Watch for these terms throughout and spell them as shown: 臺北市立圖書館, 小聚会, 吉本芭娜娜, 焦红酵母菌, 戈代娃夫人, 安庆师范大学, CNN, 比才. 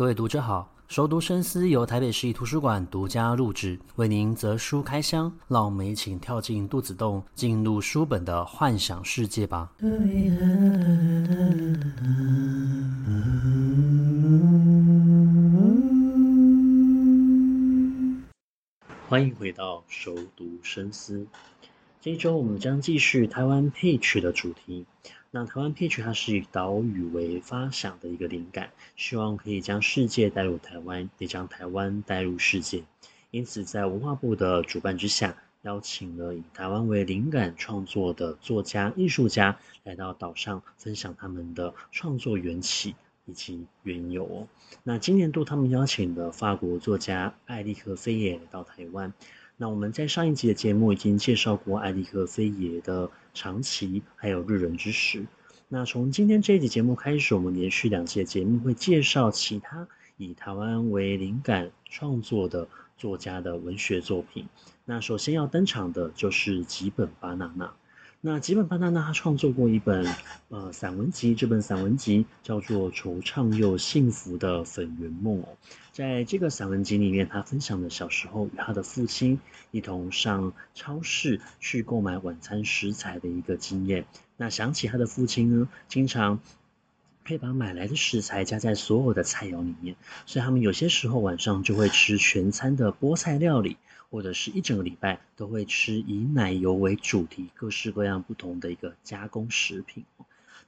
各位读者好，熟读深思由台北市立图书馆独家录制，为您择书开箱，让我们一起跳进肚子洞，进入书本的幻想世界吧。欢迎回到熟读深思，这一周我们将继续台湾配曲的主题。那台湾配曲它是以岛屿为发想的一个灵感，希望可以将世界带入台湾，也将台湾带入世界。因此在文化部的主办之下，邀请了以台湾为灵感创作的作家、艺术家来到岛上，分享他们的创作缘起以及缘由。那今年度他们邀请了法国作家艾利克菲耶来到台湾。那我们在上一集的节目已经介绍过艾利克菲耶的长崎还有日人之石。那从今天这一集节目开始，我们连续两集的节目会介绍其他以台湾为灵感创作的作家的文学作品。那首先要登场的就是吉本芭娜娜。那吉本芭娜娜他创作过一本散文集，这本散文集叫做《惆怅又幸福的粉圆梦》。在这个散文集里面，他分享了小时候与他的父亲一同上超市去购买晚餐食材的一个经验。那想起他的父亲呢，经常会把买来的食材加在所有的菜肴里面，所以他们有些时候晚上就会吃全餐的菠菜料理，或者是一整个礼拜都会吃以奶油为主题各式各样不同的一个加工食品。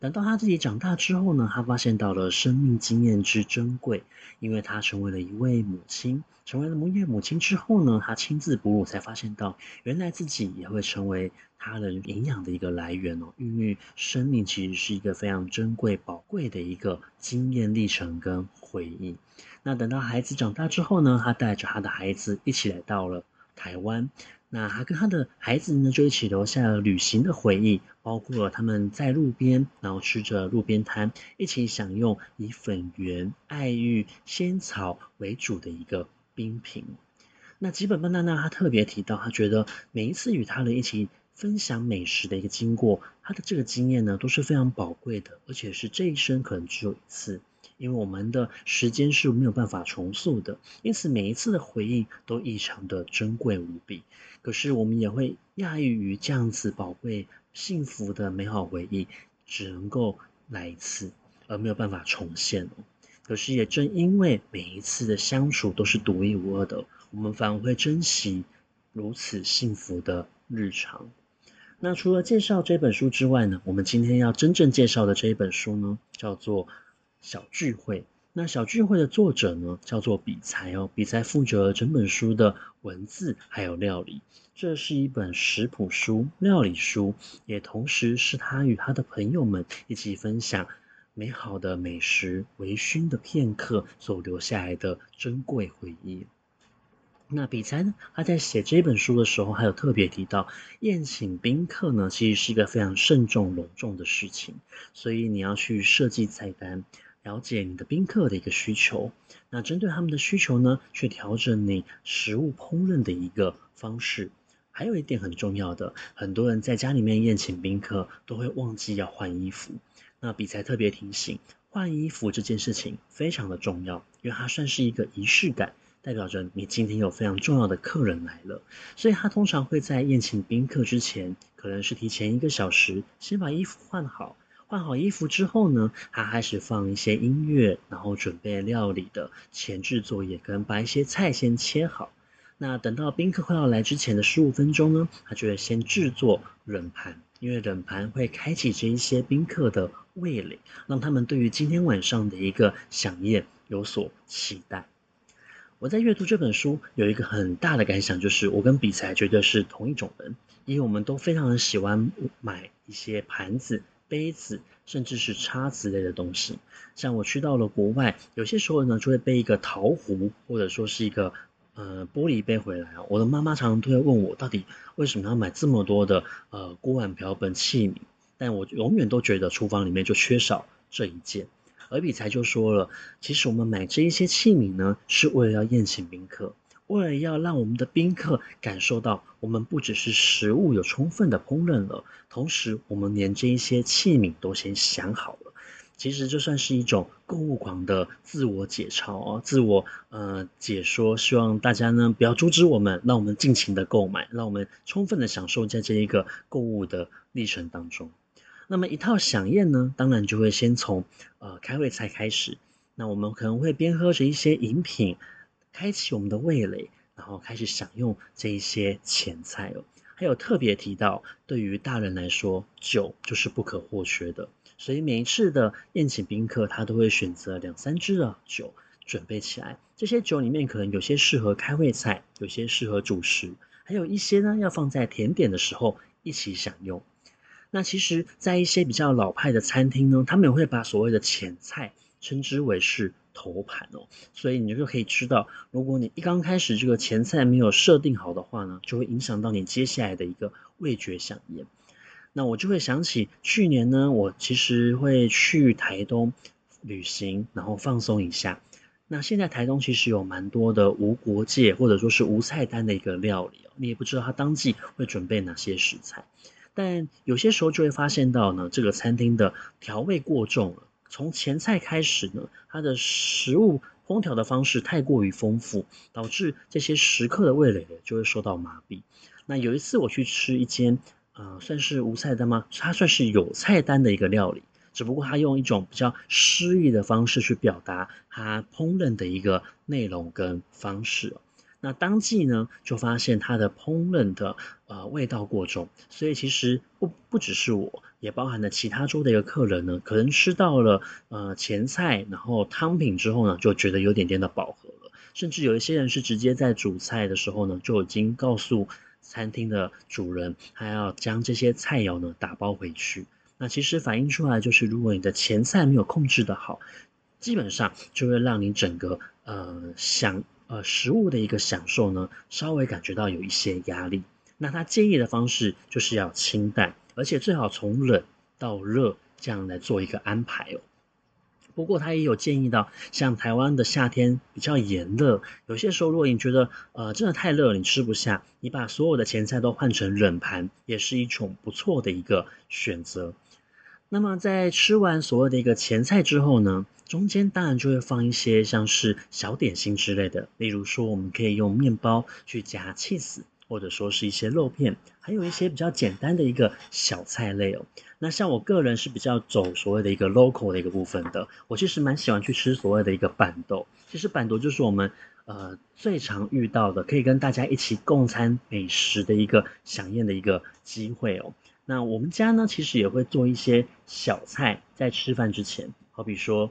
等到他自己长大之后呢，他发现到了生命经验之珍贵，因为他成为了一位母亲，成为了农业母亲之后呢，他亲自哺乳，才发现到原来自己也会成为他人营养的一个来源。孕育生命其实是一个非常珍贵宝贵的一个经验历程跟回忆。那等到孩子长大之后呢，他带着他的孩子一起来到了台湾。那他跟他的孩子呢，就一起留下了旅行的回忆，包括了他们在路边，然后吃着路边摊，一起享用以粉圆、爱玉、仙草为主的一个冰品。那吉本芭娜娜他特别提到，他觉得每一次与他人一起分享美食的一个经过，他的这个经验呢都是非常宝贵的，而且是这一生可能只有一次。因为我们的时间是没有办法重塑的，因此每一次的回应都异常的珍贵无比。可是我们也会讶异于这样子宝贵幸福的美好回忆只能够来一次，而没有办法重现。可是也正因为每一次的相处都是独一无二的，我们反而会珍惜如此幸福的日常。那除了介绍这本书之外呢，我们今天要真正介绍的这一本书呢，叫做小聚会。那小聚会的作者呢，叫做比才。比才负责整本书的文字还有料理。这是一本食谱书、料理书，也同时是他与他的朋友们一起分享美好的美食、微醺的片刻所留下来的珍贵回忆。那比才呢，他在写这本书的时候，还有特别提到宴请宾客呢，其实是一个非常慎重隆重的事情，所以你要去设计菜单，了解你的宾客的一个需求，那针对他们的需求呢，去调整你食物烹饪的一个方式。还有一点很重要的，很多人在家里面宴请宾客都会忘记要换衣服。那比才特别提醒，换衣服这件事情非常的重要，因为它算是一个仪式感，代表着你今天有非常重要的客人来了。所以他通常会在宴请宾客之前，可能是提前1个小时先把衣服换好。换好衣服之后呢，他开始放一些音乐，然后准备料理的前置作业，跟把一些菜先切好。那等到宾客快要来之前的15分钟呢，他就会先制作冷盘，因为冷盘会开启这一些宾客的味蕾，让他们对于今天晚上的一个飨宴有所期待。我在阅读这本书有一个很大的感想，就是我跟比才绝对是同一种人，因为我们都非常喜欢买一些盘子、杯子甚至是叉子类的东西。像我去到了国外，有些时候呢就会背一个陶壶，或者说是一个玻璃杯回来。我的妈妈常常都会问我，到底为什么要买这么多的锅碗瓢盆器皿，但我永远都觉得厨房里面就缺少这一件。而比才就说了，其实我们买这一些器皿呢，是为了要宴请宾客，为了要让我们的宾客感受到，我们不只是食物有充分的烹饪了，同时我们连这一些器皿都先想好了。其实这算是一种购物狂的自我解嘲自我解说。希望大家呢不要阻止我们，让我们尽情的购买，让我们充分的享受在这一个购物的历程当中。那么一套飨宴呢，当然就会先从开胃菜开始。那我们可能会边喝着一些饮品，开启我们的味蕾，然后开始享用这一些前菜。还有特别提到，对于大人来说，酒就是不可或缺的，所以每一次的宴请宾客，他都会选择2-3支的酒准备起来。这些酒里面可能有些适合开胃菜，有些适合主食，还有一些呢要放在甜点的时候一起享用。那其实在一些比较老派的餐厅呢，他们也会把所谓的前菜称之为是头盘。所以你就可以知道，如果你一刚开始这个前菜没有设定好的话呢，就会影响到你接下来的一个味觉飨宴。那我就会想起去年呢，我其实会去台东旅行，然后放松一下。那现在台东其实有蛮多的无国界或者说是无菜单的一个料理，你也不知道它当季会准备哪些食材，但有些时候就会发现到呢，这个餐厅的调味过重了。从前菜开始呢，它的食物烹调的方式太过于丰富，导致这些食客的味蕾就会受到麻痹。那有一次我去吃一间算是无菜单吗？它算是有菜单的一个料理，只不过它用一种比较诗意的方式去表达它烹饪的一个内容跟方式。那当季呢，就发现它的烹饪的味道过重，所以其实不只是我，也包含了其他桌的一个客人呢，可能吃到了前菜，然后汤品之后呢，就觉得有点点的饱和了，甚至有一些人是直接在主菜的时候呢，就已经告诉餐厅的主人，他要将这些菜肴呢打包回去。那其实反映出来就是，如果你的前菜没有控制的好，基本上就会让你整个食物的一个享受呢，稍微感觉到有一些压力。那他建议的方式就是要清淡，而且最好从冷到热这样来做一个安排。不过他也有建议到，像台湾的夏天比较炎热，有些时候如果你觉得真的太热了，你吃不下，你把所有的前菜都换成冷盘，也是一种不错的一个选择。那么在吃完所谓的一个前菜之后呢，中间当然就会放一些像是小点心之类的，例如说我们可以用面包去夹 cheese， 或者说是一些肉片，还有一些比较简单的一个小菜类。那像我个人是比较走所谓的一个 local 的一个部分的，我其实蛮喜欢去吃所谓的一个板豆。其实板豆就是我们最常遇到的可以跟大家一起共餐美食的一个飨宴的一个机会。那我们家呢，其实也会做一些小菜，在吃饭之前，好比说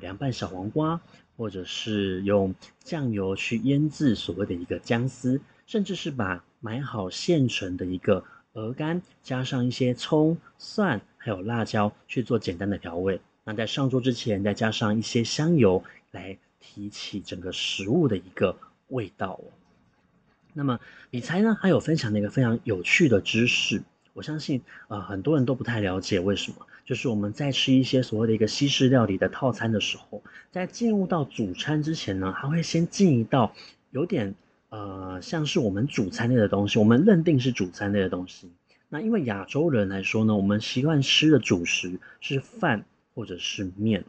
凉拌小黄瓜，或者是用酱油去腌制所谓的一个姜丝，甚至是把买好现成的一个鹅肝，加上一些葱、蒜还有辣椒去做简单的调味。那在上桌之前，再加上一些香油来提起整个食物的一个味道。那么米才呢，还有分享了一个非常有趣的知识。我相信很多人都不太了解为什么，就是我们在吃一些所谓的一个西式料理的套餐的时候，在进入到主餐之前呢，它会先进一道有点像是我们主餐类的东西，我们认定是主餐类的东西。那因为亚洲人来说呢，我们习惯吃的主食是饭或者是面。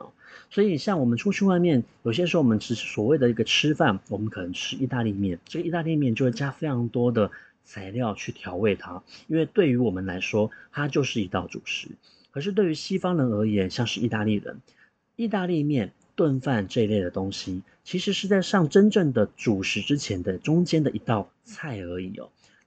所以像我们出去外面，有些时候我们所谓的一个吃饭，我们可能吃意大利面，这个意大利面就会加非常多的材料去调味它，因为对于我们来说，它就是一道主食。可是对于西方人而言，像是意大利人，意大利面、炖饭这一类的东西，其实是在上真正的主食之前的中间的一道菜而已。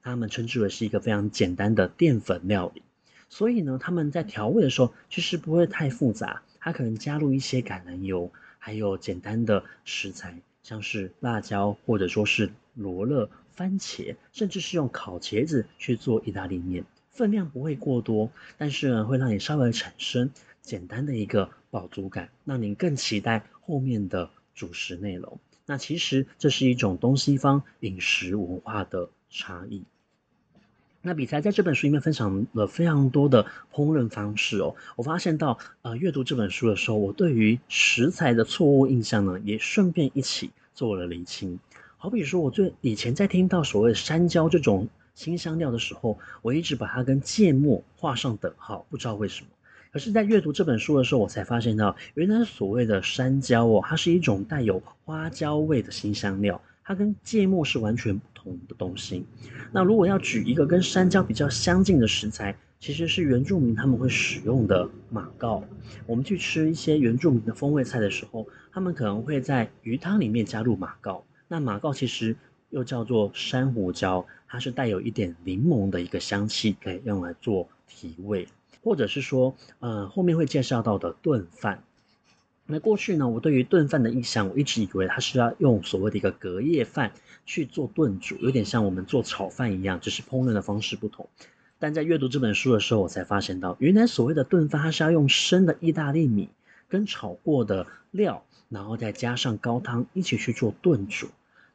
他们称之为是一个非常简单的淀粉料理。所以呢，他们在调味的时候，其实不会太复杂，它可能加入一些橄榄油，还有简单的食材，像是辣椒或者说是罗勒、番茄，甚至是用烤茄子去做意大利面，分量不会过多，但是呢，会让你稍微产生简单的一个饱足感，让你更期待后面的主食内容。那其实这是一种东西方饮食文化的差异。那比才在这本书里面分享了非常多的烹饪方式。我发现到阅读这本书的时候，我对于食材的错误印象呢，也顺便一起做了厘清。好比说，我以前在听到所谓山椒这种新香料的时候，我一直把它跟芥末画上等号，不知道为什么。可是在阅读这本书的时候，我才发现到原来所谓的山椒哦，它是一种带有花椒味的辛香料，它跟芥末是完全不同的东西。那如果要举一个跟山椒比较相近的食材，其实是原住民他们会使用的马告。我们去吃一些原住民的风味菜的时候，他们可能会在鱼汤里面加入马告。那马告其实又叫做珊瑚椒，它是带有一点柠檬的一个香气，可以用来做提味，或者是说，后面会介绍到的炖饭。那过去呢，我对于炖饭的印象，我一直以为它是要用所谓的一个隔夜饭去做炖煮，有点像我们做炒饭一样，只是烹饪的方式不同。但在阅读这本书的时候，我才发现到，原来所谓的炖饭，它是要用生的意大利米跟炒过的料，然后再加上高汤一起去做炖煮。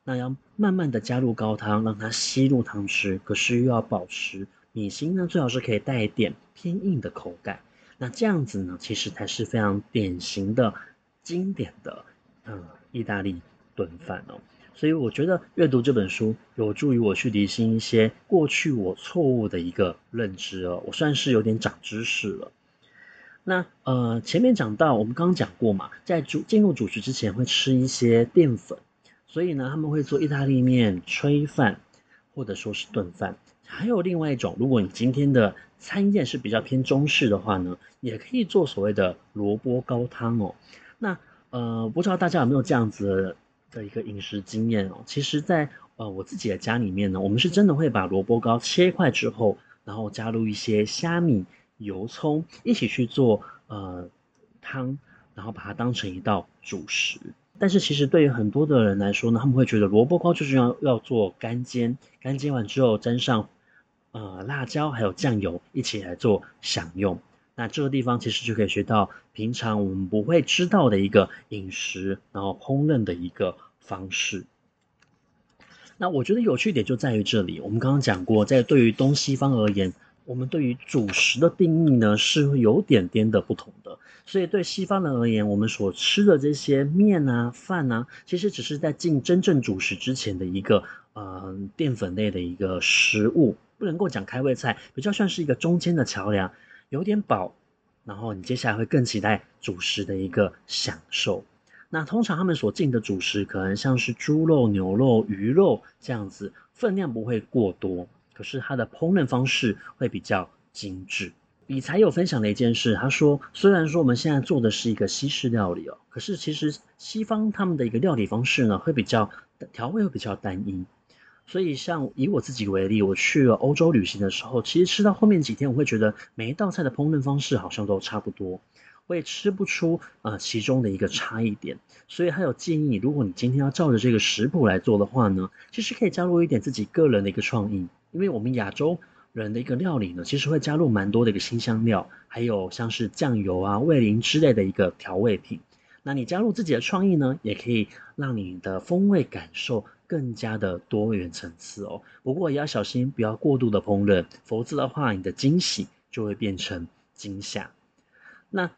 那要慢慢的加入高汤，让它吸入汤汁，可是又要保持米心呢，最好是可以带一点偏硬的口感。那这样子呢，其实才是非常典型的、经典的意大利炖饭哦。所以我觉得阅读这本书有助于我去理清一些过去我错误的一个认知哦，我算是有点长知识了。那前面讲到，我们刚刚讲过嘛，在进入主食之前会吃一些淀粉，所以呢他们会做意大利面、炊饭或者说是炖饭。还有另外一种，如果你今天的餐宴是比较偏中式的话呢，也可以做所谓的萝卜高汤哦。那不知道大家有没有这样子的一个饮食经验哦，其实在我自己的家里面呢，我们是真的会把萝卜糕切块之后，然后加入一些虾米、油葱一起去做汤，然后把它当成一道主食。但是其实对于很多的人来说呢，他们会觉得萝卜糕就是要做干煎，干煎完之后沾上辣椒还有酱油一起来做享用。那这个地方其实就可以学到平常我们不会知道的一个饮食，然后烹饪的一个方式。那我觉得有趣点就在于这里，我们刚刚讲过，在对于东西方而言，我们对于主食的定义呢是有点点的不同的。所以对西方人而言，我们所吃的这些面啊、饭啊，其实只是在进真正主食之前的一个淀粉类的一个食物，不能够讲开胃菜，比较算是一个中间的桥梁。有点饱，然后你接下来会更期待主食的一个享受。那通常他们所进的主食可能像是猪肉、牛肉、鱼肉这样子，分量不会过多，可是它的烹饪方式会比较精致。理财有分享的一件事，他说虽然说我们现在做的是一个西式料理哦，可是其实西方他们的一个料理方式呢，会比较调味会比较单一。所以像以我自己为例，我去了欧洲旅行的时候，其实吃到后面几天，我会觉得每一道菜的烹饪方式好像都差不多，我也吃不出其中的一个差异点。所以还有建议，如果你今天要照着这个食谱来做的话呢，其实可以加入一点自己个人的一个创意，因为我们亚洲人的一个料理呢，其实会加入蛮多的一个辛香料，还有像是酱油啊、味淋之类的一个调味品。那你加入自己的创意呢，也可以让你的风味感受更加的多元层次哦。不过也要小心，不要过度的烹饪，否则的话你的惊喜就会变成惊吓。那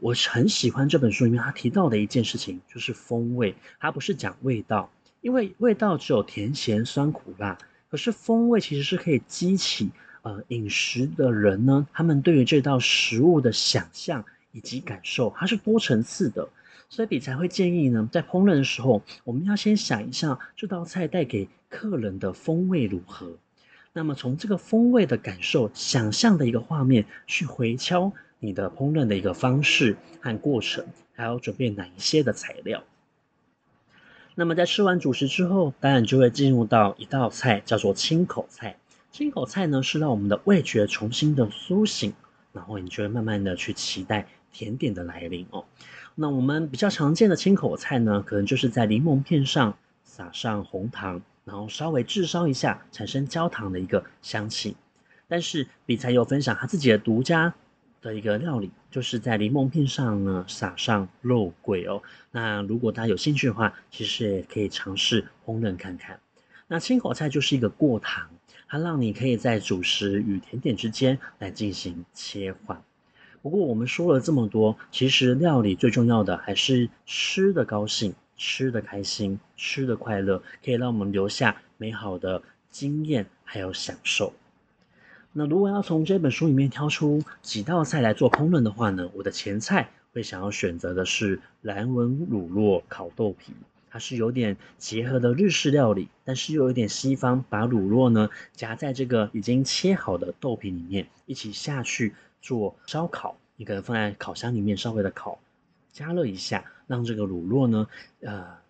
我很喜欢这本书里面他提到的一件事情，就是风味。他不是讲味道，因为味道只有甜咸酸苦辣，可是风味其实是可以激起饮食的人呢，他们对于这道食物的想象以及感受，它是多层次的。所以理财会建议呢，在烹饪的时候，我们要先想一下这道菜带给客人的风味如何，那么从这个风味的感受、想象的一个画面去回敲你的烹饪的一个方式和过程，还要准备哪一些的材料。那么在吃完主食之后，当然就会进入到一道菜叫做清口菜。清口菜呢，是让我们的味觉重新的苏醒，然后你就会慢慢的去期待甜点的来临哦。那我们比较常见的清口菜呢，可能就是在柠檬片上撒上红糖，然后稍微炙烧一下，产生焦糖的一个香气。但是理财有分享他自己的独家的一个料理，就是在柠檬片上呢撒上肉桂哦。那如果大家有兴趣的话，其实也可以尝试烹饪看看。那清口菜就是一个过堂，它让你可以在主食与甜点之间来进行切换。不过我们说了这么多，其实料理最重要的还是吃的高兴、吃的开心、吃的快乐，可以让我们留下美好的经验还有享受。那如果要从这本书里面挑出几道菜来做烹饪的话呢，我的前菜会想要选择的是蓝纹乳酪烤豆皮。它是有点结合的日式料理，但是又有点西方，把乳酪呢夹在这个已经切好的豆皮里面一起下去做烧烤。你可能放在烤箱里面稍微的烤，加热一下，让这个乳酪呢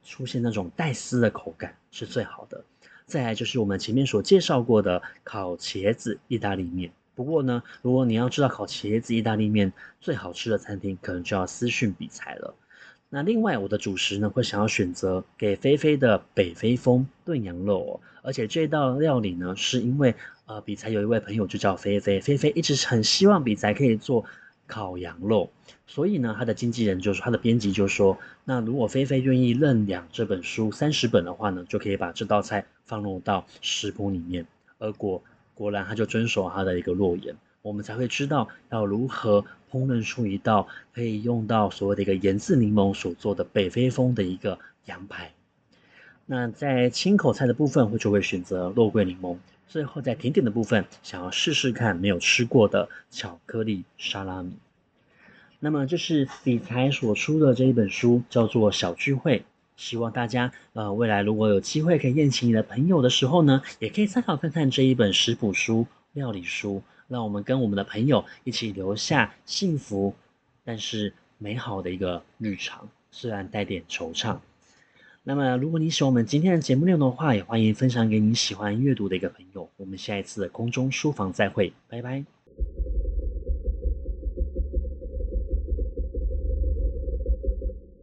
出现那种带丝的口感是最好的。再来就是我们前面所介绍过的烤茄子意大利面。不过呢，如果你要知道烤茄子意大利面最好吃的餐厅，可能就要私讯比才了。那另外我的主食呢，会想要选择给菲菲的北非风炖羊肉哦。而且这道料理呢，是因为比才有一位朋友就叫菲菲，菲菲一直很希望比才可以做烤羊肉，所以呢，他的经纪人就说，他的编辑就说，那如果菲菲愿意认养这本书30本的话呢，就可以把这道菜放入到食谱里面。而果然他就遵守他的一个诺言，我们才会知道要如何烹饪出一道可以用到所谓的一个盐渍柠檬所做的北非风的一个羊排。那在清口菜的部分，我就会选择肉桂柠檬。最后在甜点的部分，想要试试看没有吃过的巧克力沙拉米。那么这是比才所出的这一本书，叫做《小聚会》。希望大家未来如果有机会可以宴请你的朋友的时候呢，也可以参考看看这一本食谱书、料理书，让我们跟我们的朋友一起留下幸福但是美好的一个日常，虽然带点惆怅。那么如果你喜欢我们今天的节目内容的话，也欢迎分享给你喜欢阅读的一个朋友。我们下一次的空中书房再会，拜拜。